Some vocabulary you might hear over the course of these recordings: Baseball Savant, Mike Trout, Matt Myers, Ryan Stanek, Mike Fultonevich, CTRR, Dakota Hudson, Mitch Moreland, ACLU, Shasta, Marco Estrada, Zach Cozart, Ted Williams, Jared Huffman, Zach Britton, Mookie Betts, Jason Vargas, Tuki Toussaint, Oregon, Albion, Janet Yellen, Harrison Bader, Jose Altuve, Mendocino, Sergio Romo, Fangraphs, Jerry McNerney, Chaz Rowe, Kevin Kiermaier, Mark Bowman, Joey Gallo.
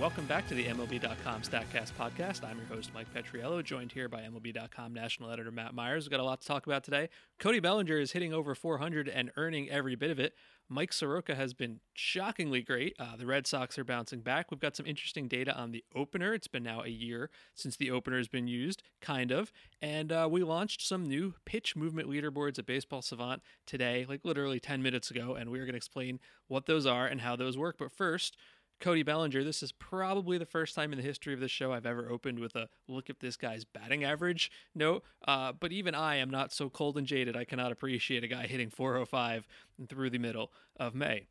Welcome back to the MLB.com Statcast podcast. I'm your host, Mike Petriello, joined here by MLB.com national editor Matt Myers. We've got a lot to talk about today. Cody Bellinger is hitting over 400 and earning every bit of it. Mike Soroka has been shockingly great. The Red Sox are bouncing back. We've got some interesting data on the opener. It's been now a year since the opener has been used, kind of. And we launched some new pitch movement leaderboards at Baseball Savant today, like literally 10 minutes ago, and we are going to explain what those are and how those work. But first, Cody Bellinger, this is probably the first time in the history of this show I've ever opened with a look at this guy's batting average note, but even I am not so cold and jaded I cannot appreciate a guy hitting 405 through the middle of May.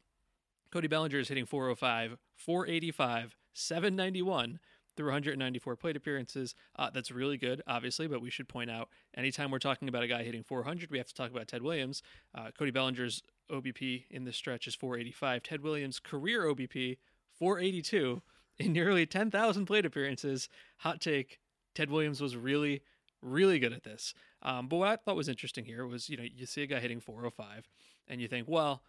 Cody Bellinger is hitting 405, 485, 791 through 194 plate appearances. That's really good, obviously, but we should point out anytime we're talking about a guy hitting 400, we have to talk about Ted Williams. Cody Bellinger's OBP in this stretch is 485. Ted Williams' career OBP, 482 in nearly 10,000 plate appearances. Hot take, Ted Williams was really, really good at this. But what I thought was interesting here was, you see a guy hitting 405 and you think, well,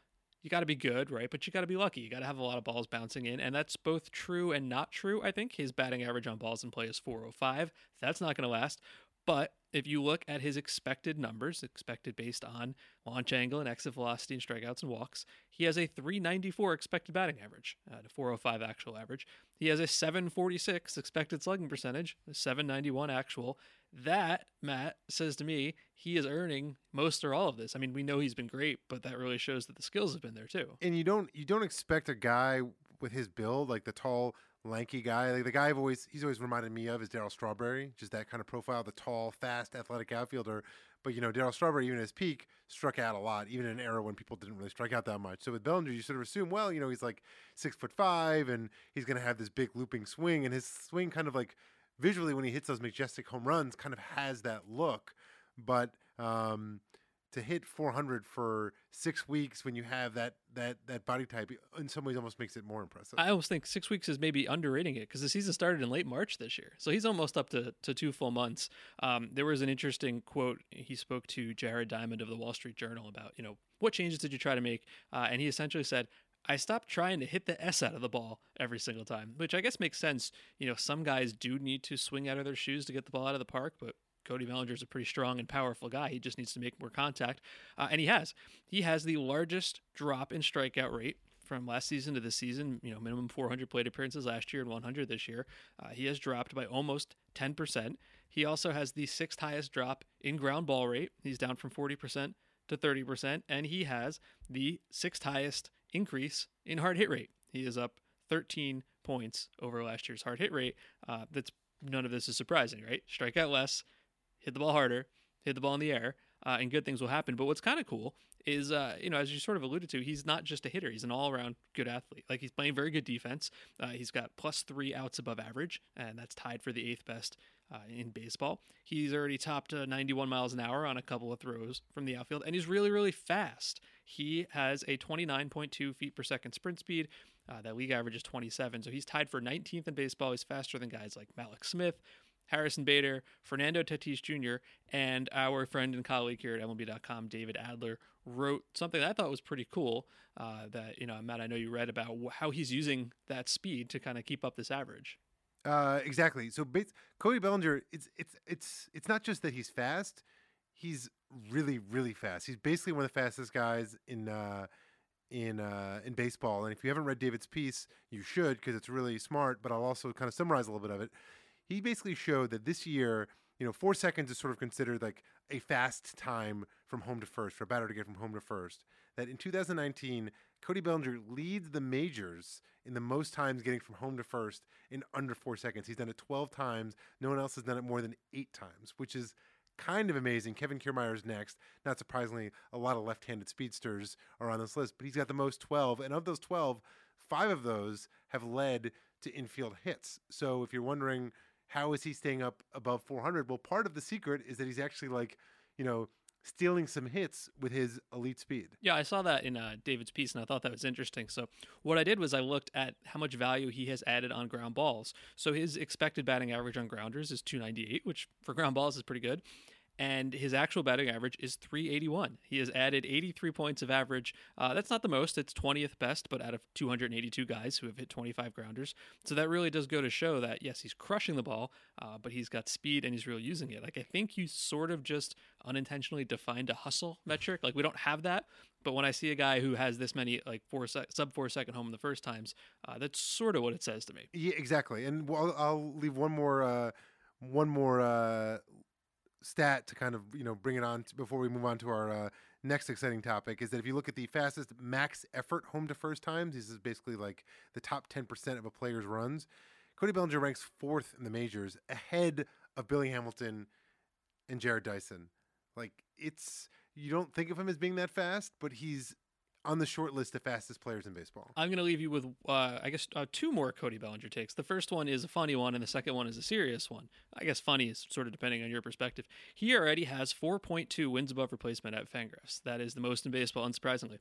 you got to be good, right? But you got to be lucky. You got to have a lot of balls bouncing in. And that's both true and not true. I think his batting average on balls in play is 405. That's not going to last. But if you look at his expected numbers, expected based on launch angle and exit velocity and strikeouts and walks, he has a 394 expected batting average, a 405 actual average. He has a 746 expected slugging percentage, a 791 actual. That, Matt, says to me, he is earning most or all of this. I mean, we know he's been great, but that really shows that the skills have been there too. And you don't expect a guy with his build, like the tall, lanky guy, like the guy he's always reminded me of is Daryl Strawberry, just that kind of profile, the tall, fast, athletic outfielder. But Daryl Strawberry, even at his peak, struck out a lot, even in an era when people didn't really strike out that much. So with Bellinger, you sort of assume, well, he's like 6'5" and he's going to have this big looping swing, and his swing kind of like visually when he hits those majestic home runs kind of has that look. But to hit 400 for 6 weeks when you have that body type in some ways almost makes it more impressive. I almost think 6 weeks is maybe underrating it because the season started in late March this year. So he's almost up to 2 full months. There was an interesting quote. He spoke to Jared Diamond of the Wall Street Journal about, what changes did you try to make? And he essentially said, I stopped trying to hit the S out of the ball every single time, which I guess makes sense. Some guys do need to swing out of their shoes to get the ball out of the park, but Cody Bellinger is a pretty strong and powerful guy. He just needs to make more contact. And he has the largest drop in strikeout rate from last season to this season, minimum 400 plate appearances last year and 100 this year. He has dropped by almost 10%. He also has the 6th highest drop in ground ball rate. He's down from 40% to 30%. And he has the 6th highest increase in hard hit rate. He is up 13 points over last year's hard hit rate. None of this is surprising, right? Strike out less, hit the ball harder, hit the ball in the air, and good things will happen. But what's kind of cool is, as you sort of alluded to, he's not just a hitter. He's an all-around good athlete. Like, he's playing very good defense. He's got +3 outs above average, and that's tied for the 8th best in baseball. He's already topped 91 miles an hour on a couple of throws from the outfield, and he's really, really fast. He has a 29.2 feet per second sprint speed. That league average is 27, so he's tied for 19th in baseball. He's faster than guys like Maliq Smith, Harrison Bader, Fernando Tatis Jr., and our friend and colleague here at MLB.com, David Adler, wrote something that I thought was pretty cool that, Matt, I know you read about how he's using that speed to kind of keep up this average. Exactly. So Cody Bellinger, it's not just that he's fast. He's really, really fast. He's basically one of the fastest guys in baseball. And if you haven't read David's piece, you should because it's really smart, but I'll also kind of summarize a little bit of it. He basically showed that this year, 4 seconds is sort of considered like a fast time from home to first, for a batter to get from home to first. That in 2019, Cody Bellinger leads the majors in the most times getting from home to first in under 4 seconds. He's done it 12 times. No one else has done it more than 8 times, which is kind of amazing. Kevin Kiermaier is next. Not surprisingly, a lot of left-handed speedsters are on this list, but he's got the most 12. And of those 12, 5 of those have led to infield hits. So if you're wondering, how is he staying up above 400? Well, part of the secret is that he's actually like, you know, stealing some hits with his elite speed. Yeah, I saw that in David's piece, and I thought that was interesting. So what I did was I looked at how much value he has added on ground balls. So his expected batting average on grounders is 298, which for ground balls is pretty good. And his actual batting average is 381. He has added 83 points of average. That's not the most. It's 20th best, but out of 282 guys who have hit 25 grounders. So that really does go to show that, yes, he's crushing the ball, but he's got speed and he's really using it. Like, I think you sort of just unintentionally defined a hustle metric. Like, we don't have that. But when I see a guy who has this many, like, sub-4-second home in the first times, that's sort of what it says to me. Yeah, exactly. And I'll leave one more stat to kind of, you know, bring it on before we move on to our next exciting topic, is that if you look at the fastest max effort home to first times, this is basically like the top 10% of a player's runs. Cody Bellinger ranks fourth in the majors, ahead of Billy Hamilton and Jared Dyson. Like, it's, you don't think of him as being that fast, but he's on the short list of fastest players in baseball. I'm going to leave you with, two more Cody Bellinger takes. The first one is a funny one, and the second one is a serious one. I guess funny is sort of depending on your perspective. He already has 4.2 wins above replacement at Fangraphs. That is the most in baseball, unsurprisingly.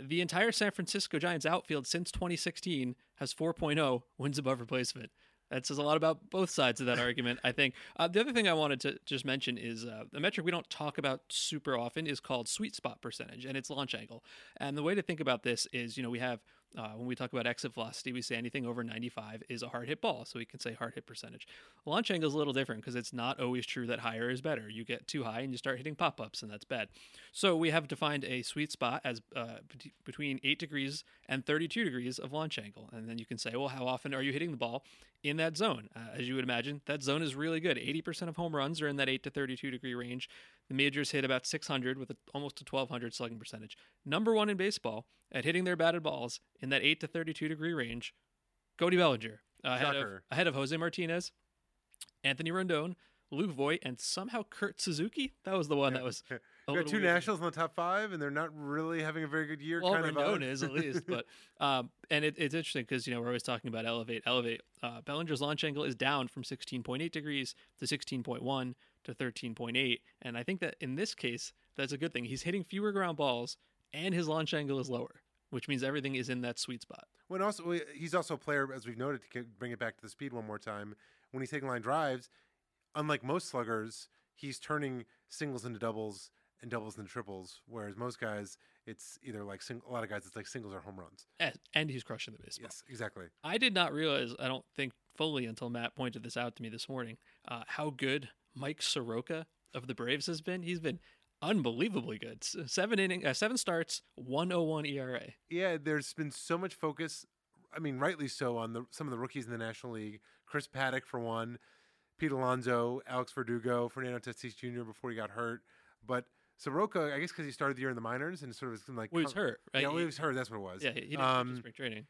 The entire San Francisco Giants outfield since 2016 has 4.0 wins above replacement. That says a lot about both sides of that argument, I think. The other thing I wanted to just mention is the metric we don't talk about super often is called sweet spot percentage, and it's launch angle. And the way to think about this is, you know, we have, when we talk about exit velocity, we say anything over 95 is a hard hit ball, so we can say hard hit percentage. Launch angle is a little different because it's not always true that higher is better. You get too high and you start hitting pop-ups, and that's bad. So we have defined a sweet spot as between 8 degrees and 32 degrees of launch angle. And then you can say, well, how often are you hitting the ball in that zone? As you would imagine, that zone is really good. 80% of home runs are in that 8 to 32 degree range. The majors hit about 600 with almost a 1,200 slugging percentage. Number one in baseball at hitting their batted balls in that 8 to 32 degree range, Cody Bellinger, ahead of Jose Martinez, Anthony Rondon, Luke Voit, and somehow Kurt Suzuki. That was the one that was... We got two nationals in the top five, and they're not really having a very good year. Well, Rendon is at least, but and it's interesting because, you know, we're always talking about elevate. Bellinger's launch angle is down from 16.8 degrees to 16.1 to 13.8, and I think that in this case, that's a good thing. He's hitting fewer ground balls, and his launch angle is lower, which means everything is in that sweet spot. When also he's also a player, as we've noted, to bring it back to the speed one more time. When he's taking line drives, unlike most sluggers, he's turning singles into doubles and doubles and triples, whereas most guys, it's either like a lot of guys, it's like singles or home runs. And he's crushing the baseball. Yes, exactly. I did not realize, I don't think fully until Matt pointed this out to me this morning, how good Mike Soroka of the Braves has been. He's been unbelievably good. Seven starts, 1.01 ERA. Yeah, there's been so much focus, I mean, rightly so, on some of the rookies in the National League. Chris Paddock, for one, Pete Alonso, Alex Verdugo, Fernando Tatis Jr. before he got hurt, but Soroka, I guess because he started the year in the minors and sort of was like... Well, he was hurt, right? Yeah, well, he was hurt. That's what it was. Yeah, he didn't do spring training.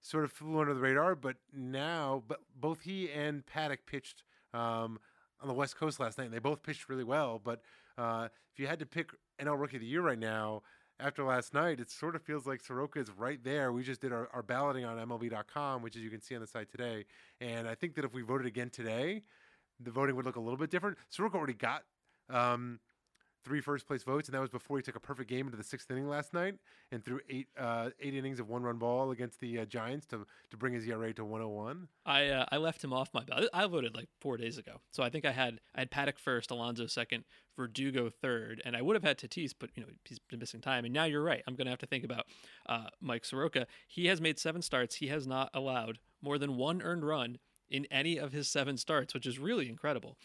Sort of flew under the radar, but now both he and Paddock pitched on the West Coast last night, and they both pitched really well. But if you had to pick NL Rookie of the Year right now, after last night, it sort of feels like Soroka is right there. We just did our balloting on MLB.com, which, as you can see on the site today, and I think that if we voted again today, the voting would look a little bit different. Soroka already got... three first-place votes, and that was before he took a perfect game into the sixth inning last night and threw eight innings of one-run ball against the Giants to bring his ERA to 1.01. I left him off my ballot. I voted like 4 days ago, so I think I had Paddock first, Alonso second, Verdugo third, and I would have had Tatis, but you know he's been missing time. And now you're right. I'm going to have to think about Mike Soroka. He has made seven starts. He has not allowed more than one earned run in any of his seven starts, which is really incredible.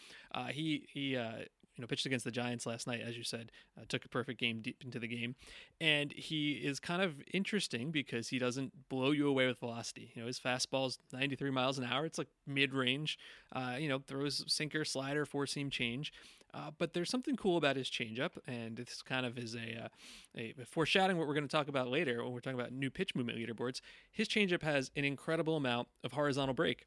He pitched against the Giants last night, as you said, took a perfect game deep into the game. And he is kind of interesting because he doesn't blow you away with velocity. You know, his fastball's 93 miles an hour. It's like mid-range, throws sinker, slider, four-seam change. But there's something cool about his changeup, and this kind of is a foreshadowing what we're going to talk about later when we're talking about new pitch movement leaderboards. His changeup has an incredible amount of horizontal break.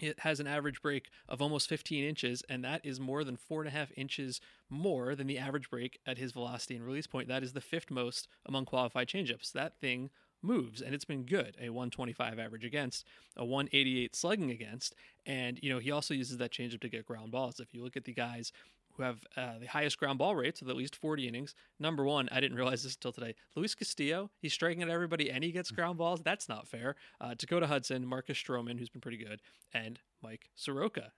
It has an average break of almost 15 inches, and that is more than 4.5 inches more than the average break at his velocity and release point. That is the fifth most among qualified changeups. That thing moves, and it's been good. A 125 average against, a 188 slugging against, and, you know, he also uses that changeup to get ground balls. If you look at the guys who have the highest ground ball rates of at least 40 innings. Number one, I didn't realize this until today, Luis Castillo, he's striking at everybody and he gets ground balls. That's not fair. Dakota Hudson, Marcus Stroman, who's been pretty good, and Mike Soroka.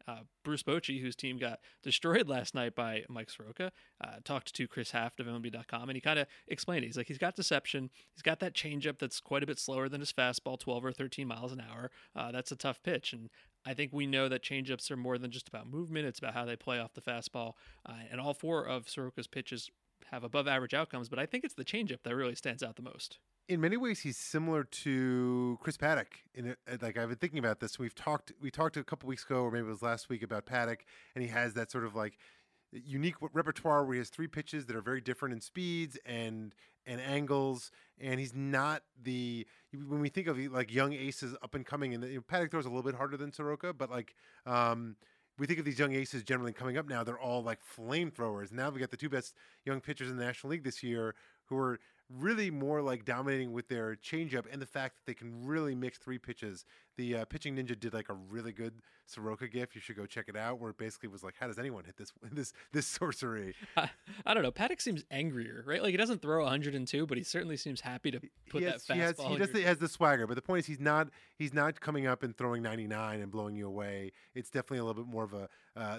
Bruce Bochy, whose team got destroyed last night by Mike Soroka, talked to Chris Haft of MLB.com, and he kind of explained it. He's like, he's got deception. He's got that changeup that's quite a bit slower than his fastball, 12 or 13 miles an hour. That's a tough pitch, and I think we know that changeups are more than just about movement. It's about how they play off the fastball, and all four of Soroka's pitches have above-average outcomes, but I think it's the changeup that really stands out the most. In many ways, he's similar to Chris Paddock. Like, I've been thinking about this. We talked a couple weeks ago, or maybe it was last week, about Paddock, and he has that sort of like unique repertoire where he has three pitches that are very different in speeds and angles. And he's not the, when we think of like young aces up and coming, and Paddock throws a little bit harder than Soroka, but like we think of these young aces generally coming up now, they're all like flamethrowers. Now we got the two best young pitchers in the National League this year who are really more like dominating with their changeup and the fact that they can really mix three pitches. The Pitching Ninja did like a really good Soroka gif. You should go check it out, where it basically was like, how does anyone hit this sorcery? I don't know. Paddock seems angrier, right? Like, he doesn't throw 102, but he certainly seems happy to put that fastball. He has the swagger, but the point is he's not coming up and throwing 99 and blowing you away. It's definitely a little bit more of a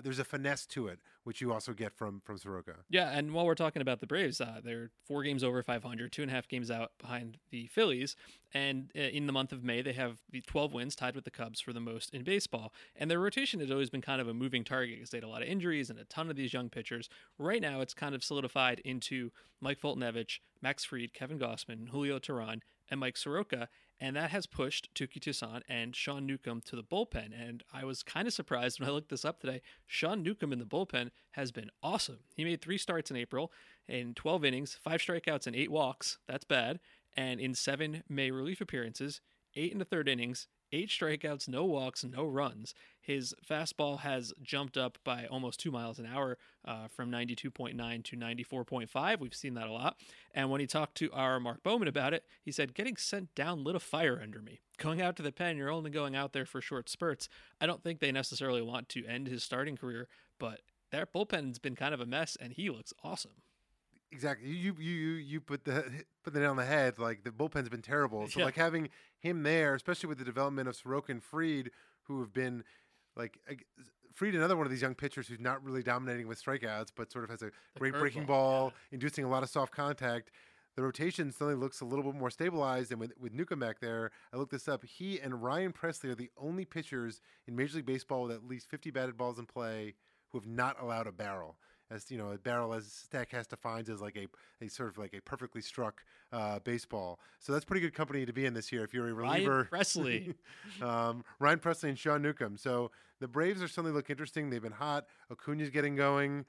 there's a finesse to it, which you also get from Soroka. Yeah, and while we're talking about the Braves, they're 4 games over 500, 2.5 games out behind the Phillies, and in the month of May, they have the 12 wins, tied with the Cubs for the most in baseball. And their rotation has always been kind of a moving target because they had a lot of injuries and a ton of these young pitchers. Right now, it's kind of solidified into Mike Fultonevich, Max Fried, Kevin Gausman, Julio Teheran, and Mike Soroka. And that has pushed Tuki Toussaint and Sean Newcomb to the bullpen. And I was kind of surprised when I looked this up today. Sean Newcomb in the bullpen has been awesome. He made 3 starts in April in 12 innings, 5 strikeouts and 8 walks. That's bad. And in 7 May relief appearances, 8 in the third innings, 8 strikeouts, no walks, no runs. His fastball has jumped up by almost 2 miles an hour from 92.9 to 94.5. We've seen that a lot. And when he talked to our Mark Bowman about it, he said, getting sent down lit a fire under me. Going out to the pen, you're only going out there for short spurts. I don't think they necessarily want to end his starting career, but their bullpen's been kind of a mess, and he looks awesome. Exactly. You put the nail on the head. Like, the bullpen's been terrible. So, yeah, like, having him there, especially with the development of Soroka and Fried, who have been like Fried, another one of these young pitchers who's not really dominating with strikeouts, but sort of has a great breaking ball, inducing a lot of soft contact. The rotation suddenly looks a little bit more stabilized. And with Newcomb back there, I looked this up, he and Ryan Pressly are the only pitchers in Major League Baseball with at least 50 batted balls in play who have not allowed a barrel. As you know, a barrel, as Statcast defines, as like a sort of like a perfectly struck baseball. So that's pretty good company to be in this year if you're a reliever. Ryan Pressly and Sean Newcomb. So the Braves are suddenly look interesting. They've been hot. Acuna's getting going.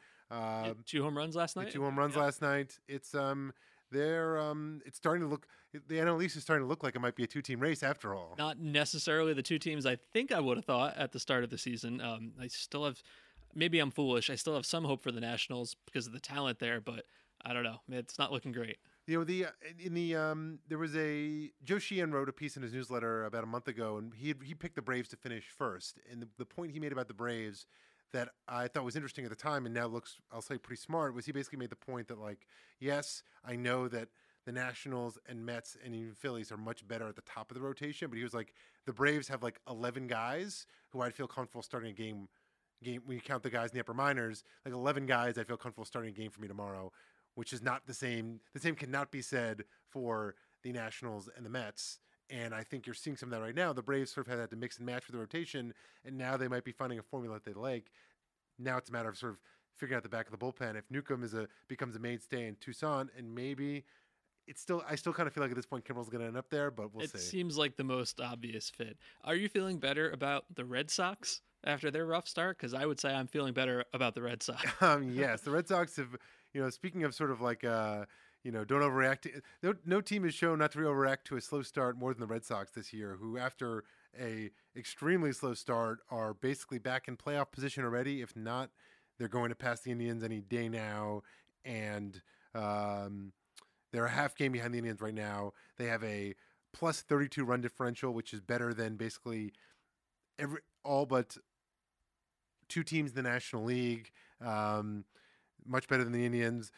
2 home runs last night. 2 home runs last night. It's it's starting to look. The NL East is starting to look like it might be a 2-team race after all. Not necessarily the 2 teams I think I would have thought at the start of the season. I still have. Maybe I'm foolish. I still have some hope for the Nationals because of the talent there, but I don't know. It's not looking great. You know, there was a Joe Sheehan wrote a piece in his newsletter about a month ago, and he picked the Braves to finish first. And the point he made about the Braves that I thought was interesting at the time and now looks, I'll say, pretty smart, was he basically made the point that, like, yes, I know that the Nationals and Mets and even Phillies are much better at the top of the rotation, but he was like, the Braves have like 11 guys who I'd feel comfortable starting a game when you count the guys in the upper minors, like 11 guys I feel comfortable starting a game for me tomorrow, which is not the same. The same cannot be said for the Nationals and the Mets. And I think you're seeing some of that right now. The Braves sort of had to mix and match with the rotation, and now they might be finding a formula that they like. Now it's a matter of sort of figuring out the back of the bullpen. If Newcomb becomes a mainstay in Tucson, and maybe it's still, I still kind of feel like at this point Kimbrel's going to end up there, but we'll see. It seems like the most obvious fit. Are you feeling better about the Red Sox after their rough start? Because I would say I'm feeling better about the Red Sox. Yes, the Red Sox have, you know, speaking of sort of like, don't overreact. No team has shown not to overreact to a slow start more than the Red Sox this year, who after a extremely slow start are basically back in playoff position already. If not, they're going to pass the Indians any day now, and they're a half game behind the Indians right now. They have a plus 32 run differential, which is better than basically all but two teams in the National League, much better than the Indians.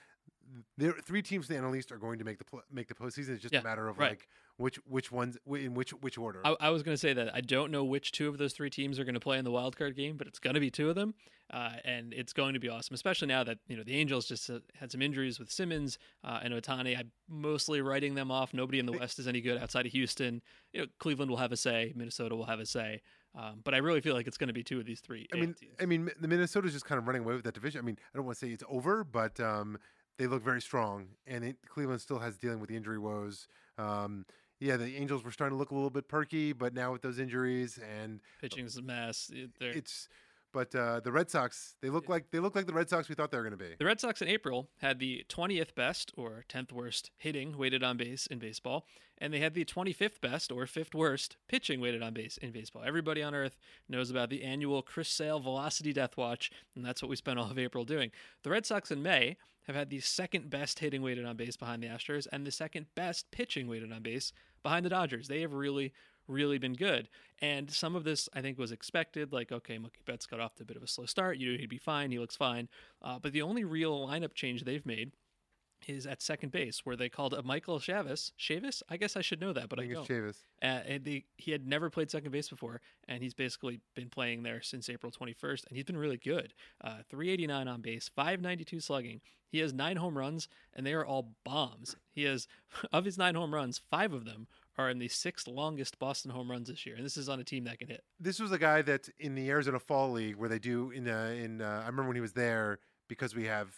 There, three teams in the NL East are going to make the postseason. It's just a matter of like which ones in which order. I was going to say that I don't know which two of those three teams are going to play in the wild card game, but it's going to be two of them, and it's going to be awesome. Especially now that the Angels just had some injuries with Simmons and Ohtani. I'm mostly writing them off. Nobody in the West is any good outside of Houston. Cleveland will have a say. Minnesota will have a say. But I really feel like it's going to be two of these three. I mean, the Minnesota's just kind of running away with that division. I mean, I don't want to say it's over, but they look very strong, and Cleveland still has dealing with the injury woes. The Angels were starting to look a little bit perky, but now with those injuries and pitching's a mess. The Red Sox, they look like the Red Sox we thought they were going to be. The Red Sox in April had the 20th best or 10th worst hitting weighted on base in baseball, and they had the 25th best or 5th worst pitching weighted on base in baseball. Everybody on earth knows about the annual Chris Sale velocity death watch, and that's what we spent all of April doing. The Red Sox in May have had the second best hitting weighted on base behind the Astros and the second best pitching weighted on base behind the Dodgers. They have really been good. And some of this, I think, was expected. Like, okay, Mookie Betts got off to a bit of a slow start. You knew he'd be fine. He looks fine. But the only real lineup change they've made is at second base, where they called a Michael Chavis. Chavis? I guess I should know that, but I think it's Chavis. He had never played second base before, and he's basically been playing there since April 21st, and he's been really good. 389 on base, 592 slugging. He has 9 home runs, and they are all bombs. He has, of his 9 home runs, 5 of them are in the 6th longest Boston home runs this year, and this is on a team that can hit. This was a guy that in the Arizona Fall League, where they do I remember when he was there, because we have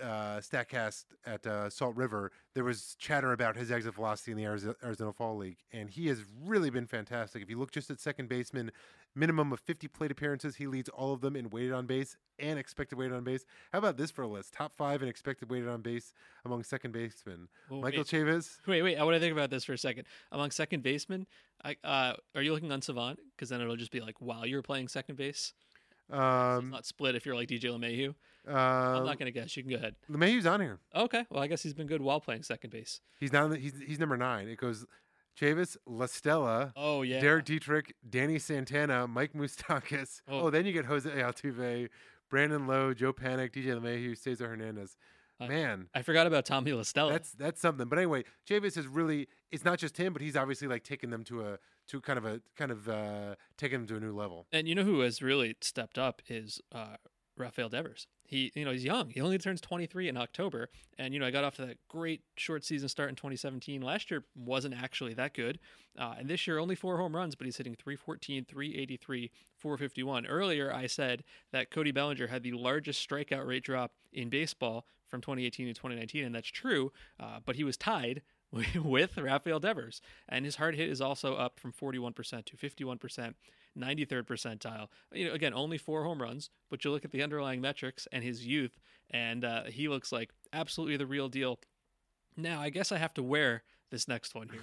Statcast at Salt River, there was chatter about his exit velocity in the Arizona Fall League, and he has really been fantastic. If you look just at second baseman, minimum of 50 plate appearances, he leads all of them in weighted on base and expected weighted on base. How about this for a list? Top 5 in expected weighted on base among second basemen. Chavis. Wait. I want to think about this for a second. Among second basemen, are you looking on Savant? Because then it'll just be like while you're playing second base. So it's not split if you're like DJ LeMahieu. I'm not going to guess. You can go ahead. LeMahieu's on here. Okay. Well, I guess he's been good while playing second base. He's not. He's number 9. It goes Chavis, La Stella, Derek Dietrich, Danny Santana, Mike Moustakas. Oh, then you get Jose Altuve, Brandon Lowe, Joe Panic, DJ LeMahieu, Cesar Hernandez. Man, I forgot about Tommy La Stella. That's something. But anyway, Chavis is really. It's not just him, but he's obviously like taking them to taking them to a new level. And you know who has really stepped up is Rafael Devers. He, he's young. He only turns 23 in October. And, I got off to that great short season start in 2017. Last year wasn't actually that good. And this year, only 4 home runs, but he's hitting 314, 383, 451. Earlier, I said that Cody Bellinger had the largest strikeout rate drop in baseball from 2018 to 2019. And that's true. But he was tied with Rafael Devers. And his hard hit is also up from 41% to 51%. 93rd percentile. Again, only 4 home runs, but you look at the underlying metrics and his youth, and he looks like absolutely the real deal. Now, I guess I have to wear this next one here.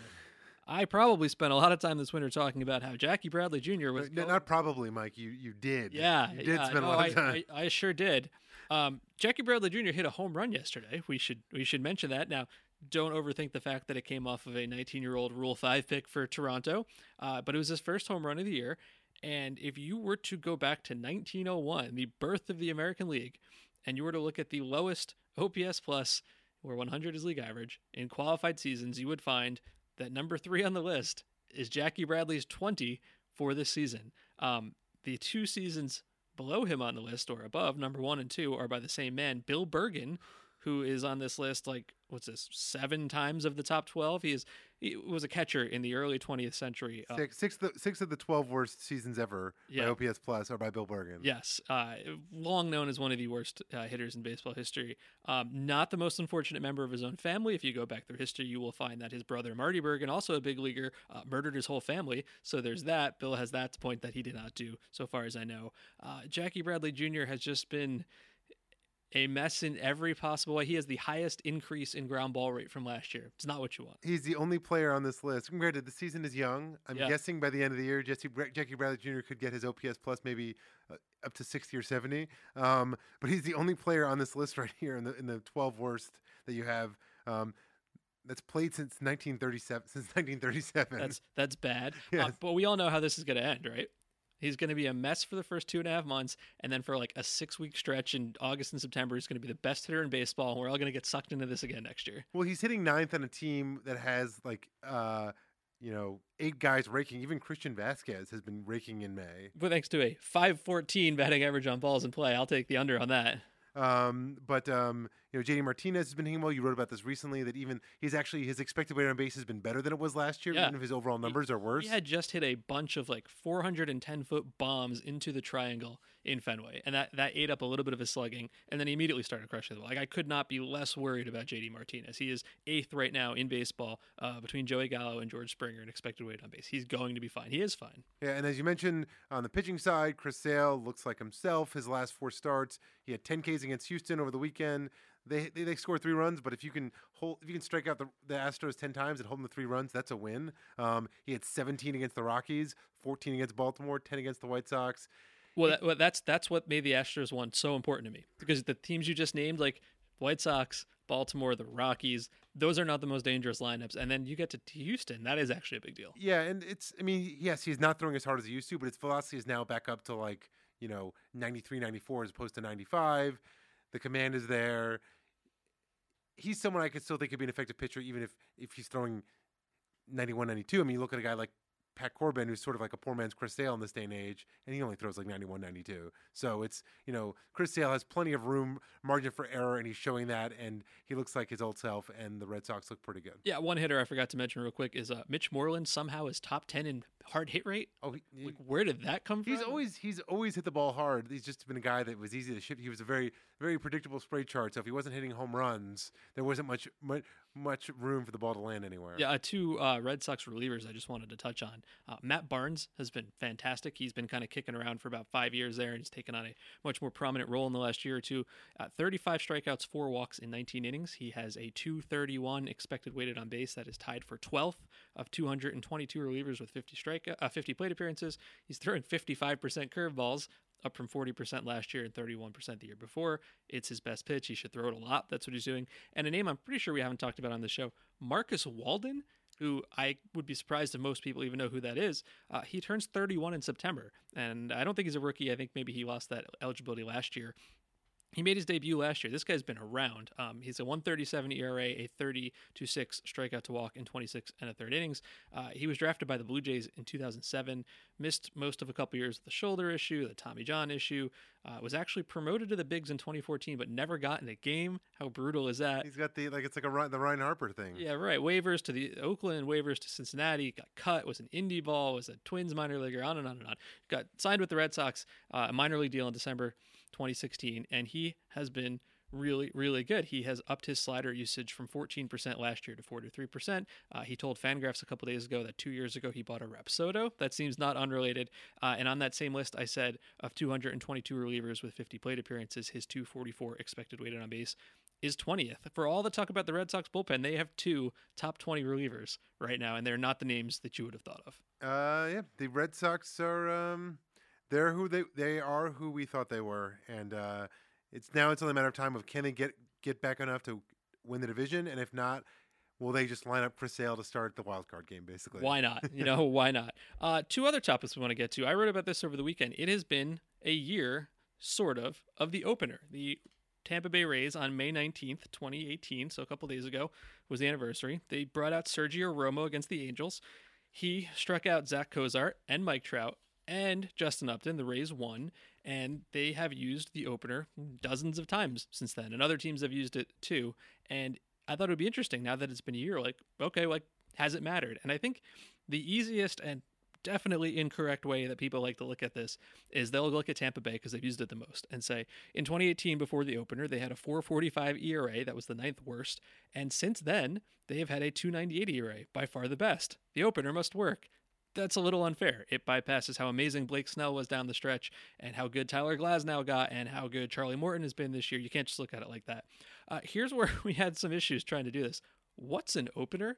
I probably spent a lot of time this winter talking about how Jackie Bradley Jr. was... Not probably, Mike. You did. Yeah. You did spend a lot of time. I sure did. Jackie Bradley Jr. hit a home run yesterday. We should mention that. Now, don't overthink the fact that it came off of a 19-year-old Rule 5 pick for Toronto, but it was his first home run of the year. And if you were to go back to 1901, the birth of the American League, and you were to look at the lowest OPS plus, where 100 is league average, in qualified seasons, you would find that number 3 on the list is Jackie Bradley's 20 for this season. The 2 seasons below him on the list, or above, number 1 and 2, are by the same man, Bill Bergen, who is on this list like, 7 times of the top 12. He was a catcher in the early 20th century. Six of the 12 worst seasons ever by OPS Plus are by Bill Bergen. Yes. Long known as one of the worst hitters in baseball history. Not the most unfortunate member of his own family. If you go back through history, you will find that his brother, Marty Bergen, also a big leaguer, murdered his whole family. So there's that. Bill has that point that he did not do, so far as I know. Jackie Bradley Jr. has just been a mess in every possible way. He has the highest increase in ground ball rate from last year. It's not what you want. He's the only player on this list. Granted, the season is young. I'm guessing by the end of the year, Jackie Bradley Jr. could get his OPS plus maybe up to 60 or 70. But he's the only player on this list right here in the 12 worst that you have. That's played since 1937. That's bad. Yes. But we all know how this is going to end, right? He's going to be a mess for the first 2.5 months, and then for like a 6-week stretch in August and September, he's going to be the best hitter in baseball, and we're all going to get sucked into this again next year. Well, he's hitting ninth on a team that has like, 8 guys raking. Even Christian Vasquez has been raking in May. But thanks to a 514 batting average on balls in play, I'll take the under on that. J.D. Martinez has been hitting well. You wrote about this recently, that even his expected weight on base has been better than it was last year, even if his overall numbers are worse. He had just hit a bunch of like 410-foot bombs into the triangle in Fenway, and that ate up a little bit of his slugging, and then he immediately started crushing the ball. Like, I could not be less worried about J.D. Martinez. He is 8th right now in baseball between Joey Gallo and George Springer in expected weight on base. He's going to be fine. He is fine. Yeah, and as you mentioned, on the pitching side, Chris Sale looks like himself. His last 4 starts, he had 10 Ks against Houston over the weekend. They scored 3 runs, but if you can strike out the Astros 10 times and hold them to 3 runs, that's a win. He had 17 against the Rockies, 14 against Baltimore, 10 against the White Sox. Well, that's what made the Astros one so important to me, because the teams you just named, like White Sox, Baltimore, the Rockies, those are not the most dangerous lineups. And then you get to Houston. That is actually a big deal. Yeah, and yes, he's not throwing as hard as he used to, but his velocity is now back up to 93, 94 as opposed to 95. The command is there. He's someone I could still think could be an effective pitcher, even if he's throwing 91, 92. I mean, you look at a guy like Pat Corbin, who's sort of like a poor man's Chris Sale in this day and age, and he only throws like 91, 92. So it's, Chris Sale has plenty of margin for error, and he's showing that, and he looks like his old self, and the Red Sox look pretty good. Yeah, one hitter I forgot to mention real quick is Mitch Moreland somehow is top 10 in hard hit rate. Oh, where did that come from? He's always hit the ball hard. He's just been a guy that was easy to ship. He was a very, very predictable spray chart, so if he wasn't hitting home runs, there wasn't much room for the ball to land anywhere. Yeah, 2 Red Sox relievers I just wanted to touch on. Matt Barnes has been fantastic. He's been kind of kicking around for about 5 years there, and he's taken on a much more prominent role in the last year or two. 35 strikeouts, 4 walks in 19 innings. He has a 231 expected weighted on base. That is tied for 12th of 222 relievers with 50 plate appearances. He's throwing 55% curveballs, up from 40% last year and 31% the year before. It's his best pitch. He should throw it a lot. That's what he's doing. And a name I'm pretty sure we haven't talked about on the show, Marcus Walden, who I would be surprised if most people even know who that is. He turns 31 in September, and I don't think he's a rookie. I think maybe he lost that eligibility last year. He made his debut last year. This guy's been around. He's a 1.37 ERA, a 30.26 strikeout to walk in 26 1/3 innings. He was drafted by the Blue Jays in 2007, missed most of a couple years with the shoulder issue, the Tommy John issue, was actually promoted to the bigs in 2014, but never got in a game. How brutal is that? He's got the Ryan Harper thing. Yeah, right. Waivers to the Oakland, waivers to Cincinnati, got cut, was an indie ball, was a Twins minor leaguer, on and on and on. Got signed with the Red Sox, a minor league deal in December 2016, and he has been really, really good. He has upped his slider usage from 14% last year to 43%. He told Fangraphs a couple days ago that 2 years ago he bought a Rapsodo. That seems not unrelated. And on that same list, I said of 222 relievers with 50 plate appearances, his 244 expected weighted on base is 20th. For all the talk about the Red Sox bullpen, they have 2 top 20 relievers right now, and they're not the names that you would have thought of. Yeah, the Red Sox are... They're who we thought they were, and it's only a matter of time of can they get back enough to win the division, and if not, will they just line up Chris Sale to start the wild card game? Basically, why not? Why not? 2 other topics we want to get to. I wrote about this over the weekend. It has been a year, sort of the opener. The Tampa Bay Rays on May 19th, 2018, so a couple days ago was the anniversary. They brought out Sergio Romo against the Angels. He struck out Zach Cozart and Mike Trout and Justin Upton. The Rays won, and they have used the opener dozens of times since then, and other teams have used it too. And I thought it would be interesting now that it's been a year, has it mattered? And I think the easiest and definitely incorrect way that people like to look at this is they'll look at Tampa Bay because they've used it the most and say in 2018 before the opener, they had a 4.45 ERA. That was the 9th worst. And since then they have had a 2.98 ERA, by far the best. The opener must work. That's a little unfair. It bypasses how amazing Blake Snell was down the stretch and how good Tyler Glasnow got and how good Charlie Morton has been this year. You can't just look at it like that. Here's where we had some issues trying to do this. What's an opener?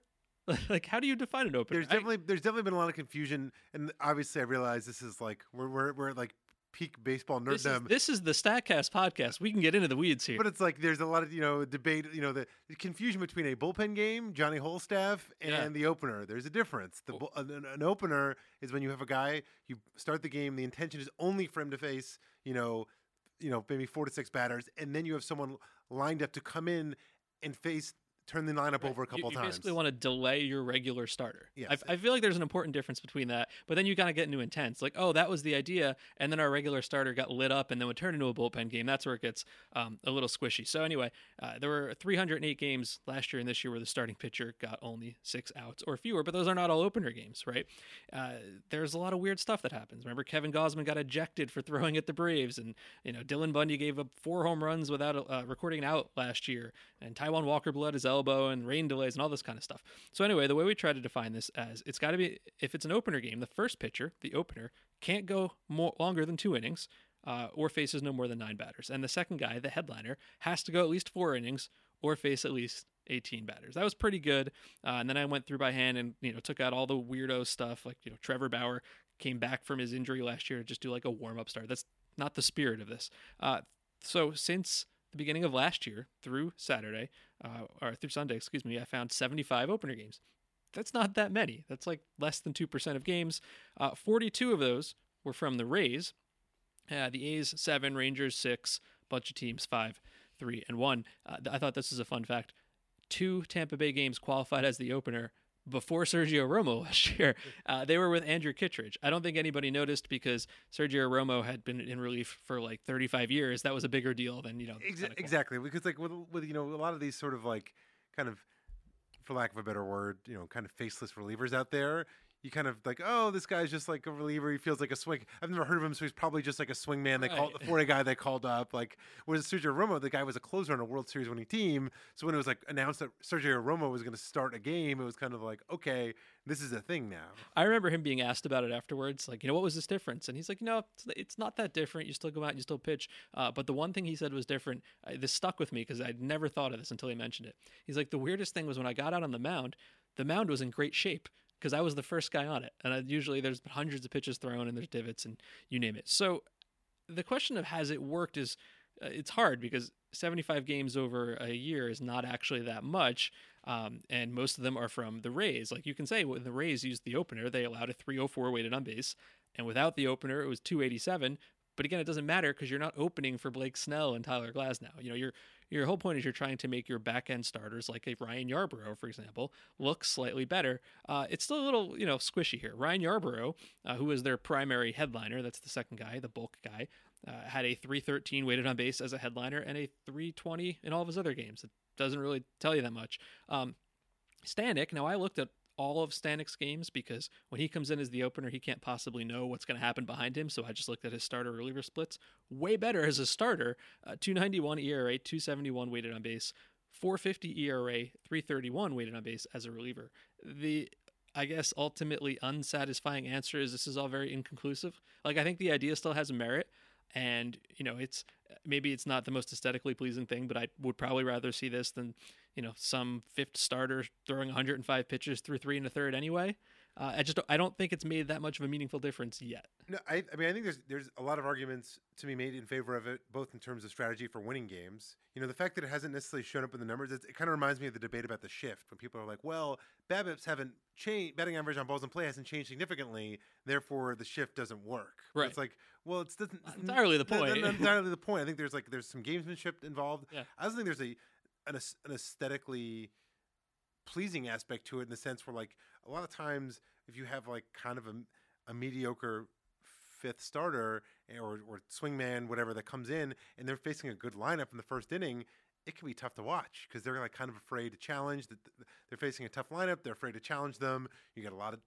How do you define an opener? There's definitely been a lot of confusion, and obviously I realize this is like we're like peak baseball nerddom. This is the Statcast podcast. We can get into the weeds here. But it's like there's a lot of, debate, the confusion between a bullpen game, Johnny Holstaff, and the opener. There's a difference. An opener is when you have a guy, you start the game, the intention is only for him to face, maybe 4 to 6 batters, and then you have someone lined up to come in and face – turn the lineup over a couple times. You basically want to delay your regular starter. Yes. I feel like there's an important difference between that, but then you kind of get into intense. Like, oh, that was the idea, and then our regular starter got lit up and then would turn into a bullpen game. That's where it gets a little squishy. So anyway, there were 308 games last year and this year where the starting pitcher got only 6 outs or fewer, but those are not all opener games, right? There's a lot of weird stuff that happens. Remember, Kevin Gausman got ejected for throwing at the Braves, and Dylan Bundy gave up 4 home runs without recording an out last year, and Taijuan Walker blew out his elbow and rain delays and all this kind of stuff. So anyway, the way we try to define this as it's got to be, if it's an opener game, the first pitcher, the opener, can't go longer than 2 innings or faces no more than 9 batters. And the second guy, the headliner, has to go at least 4 innings or face at least 18 batters. That was pretty good. And then I went through by hand and, took out all the weirdo stuff. Like, Trevor Bauer came back from his injury last year to just do like a warm-up start. That's not the spirit of this. So since the beginning of last year through Saturday, through Sunday, I found 75 opener games. That's not that many. That's like less than 2% of games. 42 of those were from the Rays. The A's 7, Rangers 6, bunch of teams 5, 3, and 1. I thought this was a fun fact. 2 Tampa Bay games qualified as the opener before Sergio Romo last year. They were with Andrew Kittredge. I don't think anybody noticed because Sergio Romo had been in relief for like 35 years. That was a bigger deal than, Exactly. Because like with a lot of these sort of like kind of, for lack of a better word, kind of faceless relievers out there, you kind of like, oh, this guy's just like a reliever. He feels like a swing. I've never heard of him, so he's probably just like a swing man. They called the 40 guy they called up. Like, whereas Sergio Romo, the guy was a closer on a World Series winning team. So when it was like announced that Sergio Romo was going to start a game, it was kind of like, okay, this is a thing now. I remember him being asked about it afterwards, like, what was this difference? And he's like, it's not that different. You still go out and you still pitch. But the one thing he said was different. This stuck with me because I'd never thought of this until he mentioned it. He's like, the weirdest thing was when I got out on the mound was in great shape, because I was the first guy on it. And usually there's been hundreds of pitches thrown and there's divots and you name it. So the question of has it worked is it's hard because 75 games over a year is not actually that much. And most of them are from the Rays. Like you can say when the Rays used the opener, they allowed a 304 weighted on base. And without the opener, it was 287. But again, it doesn't matter because you're not opening for Blake Snell and Tyler Glasnow. Your whole point is you're trying to make your back-end starters, like a Ryan Yarbrough, for example, look slightly better. It's still a little, squishy here. Ryan Yarbrough, who was their primary headliner, that's the second guy, the bulk guy, had a 313 weighted on base as a headliner and a 320 in all of his other games. It doesn't really tell you that much. Stanek, now I looked at all of Stanek's games because when he comes in as the opener, he can't possibly know what's going to happen behind him. So I just looked at his starter reliever splits. Way better as a starter. 291 ERA, 271 weighted on base, 450 ERA, 331 weighted on base as a reliever. The, I guess, ultimately unsatisfying answer is this is all very inconclusive. Like, I think the idea still has merit. And, it's maybe it's not the most aesthetically pleasing thing, but I would probably rather see this than, some fifth starter throwing 105 pitches through 3 1/3 anyway. I don't think it's made that much of a meaningful difference yet. No, I mean, I think there's a lot of arguments to be made in favor of it, both in terms of strategy for winning games. The fact that it hasn't necessarily shown up in the numbers, it kind of reminds me of the debate about the shift when people are like, well, BABIPs haven't changed, batting average on balls in play hasn't changed significantly, therefore the shift doesn't work. Right. It's like, well, it doesn't entirely the point. Not entirely the point. I think there's some gamesmanship involved. Yeah. I also think there's an aesthetically pleasing aspect to it in the sense where, like, a lot of times if you have like kind of a mediocre fifth starter or swingman, whatever, that comes in and they're facing a good lineup in the first inning, it can be tough to watch because they're like kind of afraid to challenge. That they're facing a tough lineup, they're afraid to challenge them. You get a lot of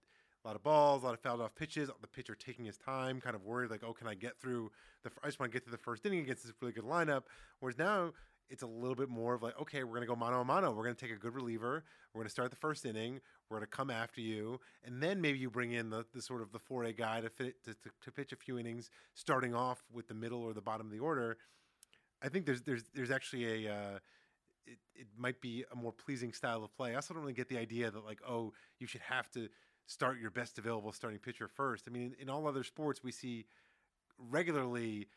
balls, a lot of fouled off pitches, the pitcher taking his time, kind of worried like, oh, can I get through I just want to get through the first inning against this really good lineup. Whereas now it's a little bit more of like, okay, we're going to go mano a mano. We're going to take a good reliever. We're going to start the first inning. We're going to come after you. And then maybe you bring in the sort of the 4A guy to pitch a few innings, starting off with the middle or the bottom of the order. I think there's actually it might be a more pleasing style of play. I also don't really get the idea that like, oh, you should have to start your best available starting pitcher first. I mean, in all other sports, we see regularly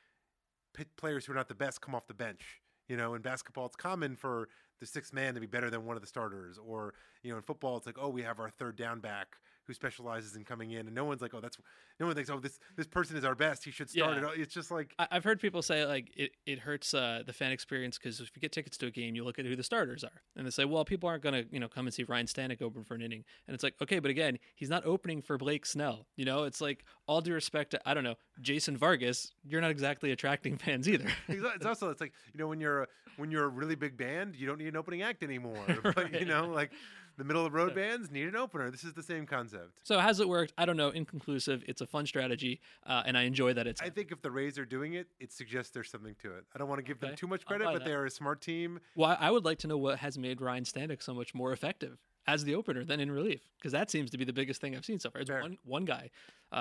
players who are not the best come off the bench. You know, in basketball, it's common for the sixth man to be better than one of the starters. Or, you know, in football, it's like, oh, we have our third down back who specializes in coming in. And no one's like, oh, that's – no one thinks, oh, this person is our best. He should start it. It's just like – I've heard people say, like, it hurts the fan experience because if you get tickets to a game, you look at who the starters are. And they say, well, people aren't going to, you know, come and see Ryan Stanek open for an inning. And it's like, okay, but again, he's not opening for Blake Snell. You know, it's like all due respect to, I don't know, Jason Vargas, you're not exactly attracting fans either. It's also – it's like, you know, when you're a really big band, you don't need an opening act anymore. But, right. You know, like the middle of the road bands need an opener. This is the same concept. So has it worked? I don't know. Inconclusive. It's a fun strategy, and I enjoy that. I think if the Rays are doing it, it suggests there's something to it. I don't want to give them too much credit, but they are a smart team. Well, I would like to know what has made Ryan Stanek so much more effective as the opener than in relief, because that seems to be the biggest thing I've seen so far. It's one guy,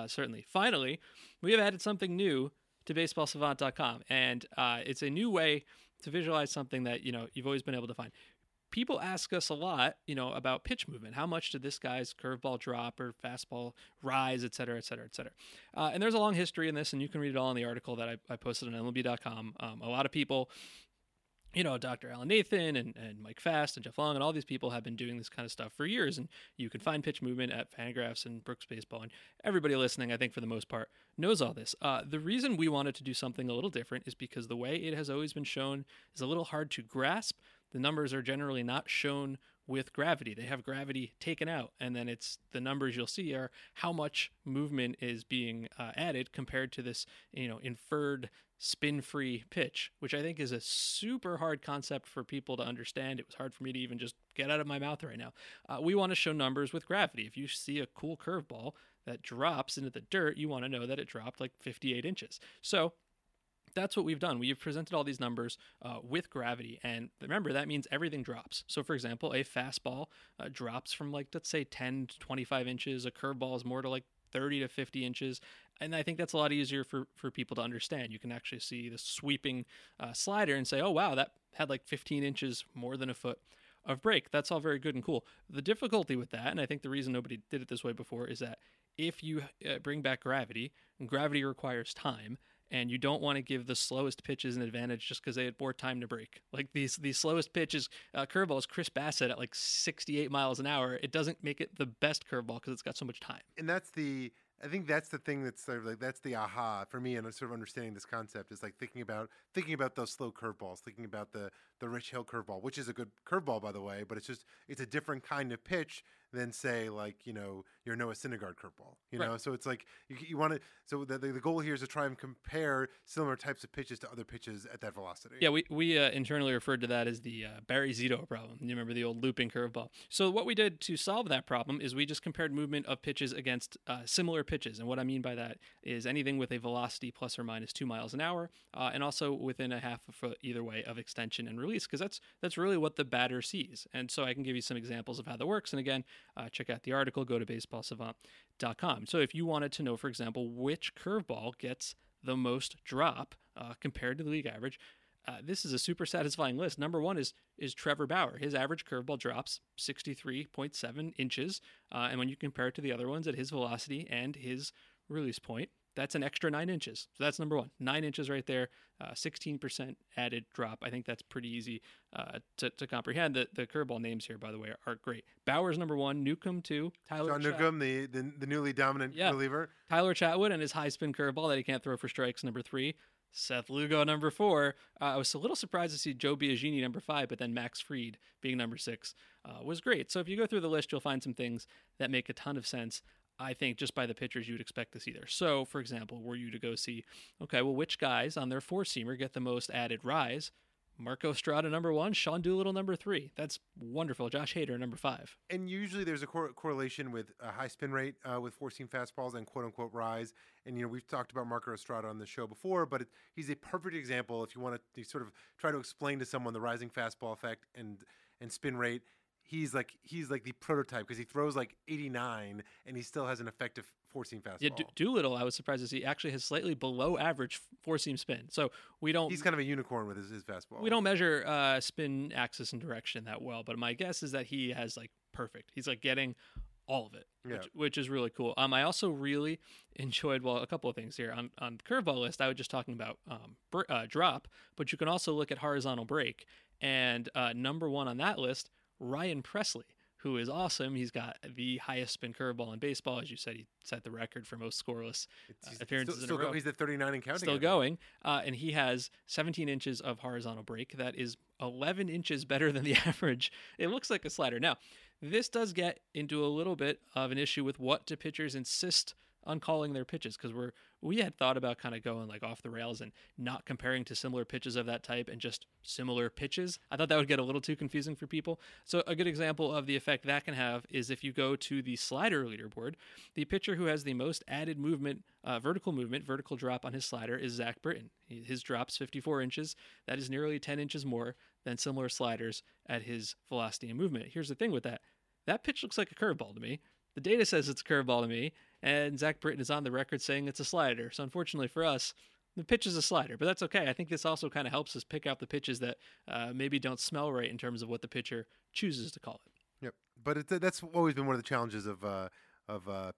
certainly. Finally, we have added something new to BaseballSavant.com, and it's a new way to visualize something that, you know, you've always been able to find. People ask us a lot, you know, about pitch movement. How much did this guy's curveball drop or fastball rise, et cetera, et cetera, et cetera. And there's a long history in this, and you can read it all in the article that I posted on MLB.com. A lot of people, you know, Dr. Alan Nathan and Mike Fast and Jeff Long and all these people have been doing this kind of stuff for years, and you can find pitch movement at Fangraphs and Brooks Baseball, and everybody listening, I think for the most part, knows all this. The reason we wanted to do something a little different is because the way it has always been shown is a little hard to grasp. The numbers are generally not shown with gravity. They have gravity taken out, and then it's the numbers you'll see are how much movement is being added compared to this, you know, inferred spin-free pitch, which I think is a super hard concept for people to understand. It was hard for me to even just get out of my mouth right now. We want to show numbers with gravity. If you see a cool curveball that drops into the dirt, you want to know that it dropped like 58 inches. So that's what we've done. We've presented all these numbers with gravity. And remember, that means everything drops. So, for example, a fastball drops from, like, let's say 10 to 25 inches. A curveball is more to, like, 30 to 50 inches. And I think that's a lot easier for people to understand. You can actually see the sweeping slider and say, oh, wow, that had, like, 15 inches more than a foot of break. That's all very good and cool. The difficulty with that, and I think the reason nobody did it this way before, is that if you bring back gravity, and gravity requires time, and you don't want to give the slowest pitches an advantage just because they had more time to break. Like these slowest pitches, curveballs, Chris Bassett at like 68 miles an hour, it doesn't make it the best curveball because it's got so much time. And I think that's the thing that's sort of like, that's the aha for me, and sort of understanding this concept is like thinking about those slow curveballs, thinking about the Rich Hill curveball, which is a good curveball, by the way, but it's a different kind of pitch than, say, like, you know, your Noah Syndergaard curveball, you know? So it's like you want to, so the goal here is to try and compare similar types of pitches to other pitches at that velocity. Yeah, we internally referred to that as the Barry Zito problem. You remember the old looping curveball. So what we did to solve that problem is we just compared movement of pitches against similar pitches. And what I mean by that is anything with a velocity plus or minus 2 miles an hour, and also within a half a foot either way of extension and release, because that's really what the batter sees. And so I can give you some examples of how that works. And again, check out the article, go to baseballsavant.com. So if you wanted to know, for example, which curveball gets the most drop compared to the league average, this is a super satisfying list. Number one is Trevor Bauer. His average curveball drops 63.7 inches. And when you compare it to the other ones at his velocity and his release point, that's an extra 9 inches. So that's number one. 9 inches right there, 16% added drop. I think that's pretty easy to comprehend. The curveball names here, by the way, are great. Bauer's number one, Newcomb two, Tyler Chatwood. Sean Newcomb, the newly dominant reliever. Tyler Chatwood and his high spin curveball that he can't throw for strikes, number three. Seth Lugo, number four. I was a little surprised to see Joe Biagini, number five, but then Max Fried being number six was great. So if you go through the list, you'll find some things that make a ton of sense, I think, just by the pitchers you'd expect to see there. So, for example, were you to go see, okay, well, which guys on their four-seamer get the most added rise? Marco Estrada, number one. Sean Doolittle, number three. That's wonderful. Josh Hader, number five. And usually there's a correlation with a high spin rate with four-seam fastballs and quote-unquote rise. And, you know, we've talked about Marco Estrada on the show before, but he's a perfect example if you want to sort of try to explain to someone the rising fastball effect and spin rate. He's like the prototype because he throws like 89 and he still has an effective four-seam fastball. Yeah, Doolittle, I was surprised to see, actually has slightly below average four-seam spin. So we don't... He's kind of a unicorn with his fastball. We don't measure spin axis and direction that well, but my guess is that he has like perfect. He's like getting all of it, which is really cool. I also really enjoyed, well, a couple of things here. On curveball list, I was just talking about drop, but you can also look at horizontal break. And number one on that list, Ryan Pressly, who is awesome. He's got the highest spin curveball in baseball. As you said, he set the record for most scoreless appearances in a row. He's at 39 and counting. Still going. And he has 17 inches of horizontal break. That is 11 inches better than the average. It looks like a slider. Now, this does get into a little bit of an issue with what do pitchers insist on calling their pitches, because we had thought about kind of going like off the rails and not comparing to similar pitches of that type and just similar pitches. I thought that would get a little too confusing for people. So a good example of the effect that can have is if you go to the slider leaderboard, the pitcher who has the most added movement, vertical drop on his slider is Zach Britton. His drop's 54 inches. That is nearly 10 inches more than similar sliders at his velocity and movement. Here's the thing with that. That pitch looks like a curveball to me. The data says it's a curveball to me, and Zach Britton is on the record saying it's a slider. So unfortunately for us, the pitch is a slider, but that's okay. I think this also kind of helps us pick out the pitches that maybe don't smell right in terms of what the pitcher chooses to call it. Yep, but that's always been one of the challenges of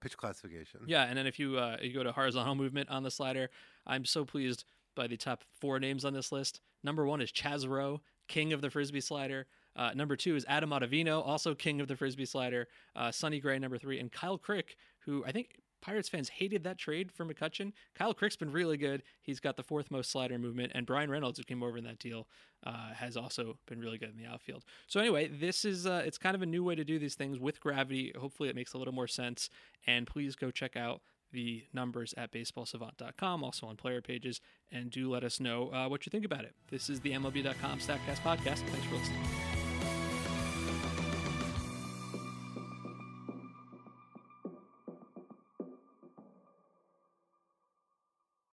pitch classification. Yeah, and then if you go to horizontal movement on the slider, I'm so pleased by the top four names on this list. Number one is Chaz Rowe, king of the Frisbee slider. Number two is Adam Ottavino, also king of the Frisbee slider. Sonny Gray, number three. And Kyle Crick, who I think Pirates fans hated that trade for McCutchen. Kyle Crick's been really good. He's got the fourth most slider movement. And Brian Reynolds, who came over in that deal, has also been really good in the outfield. So anyway, this is it's kind of a new way to do these things with gravity. Hopefully it makes a little more sense. And please go check out the numbers at baseballsavant.com, also on player pages. And do let us know what you think about it. This is the MLB.com Statcast podcast. Thanks for listening.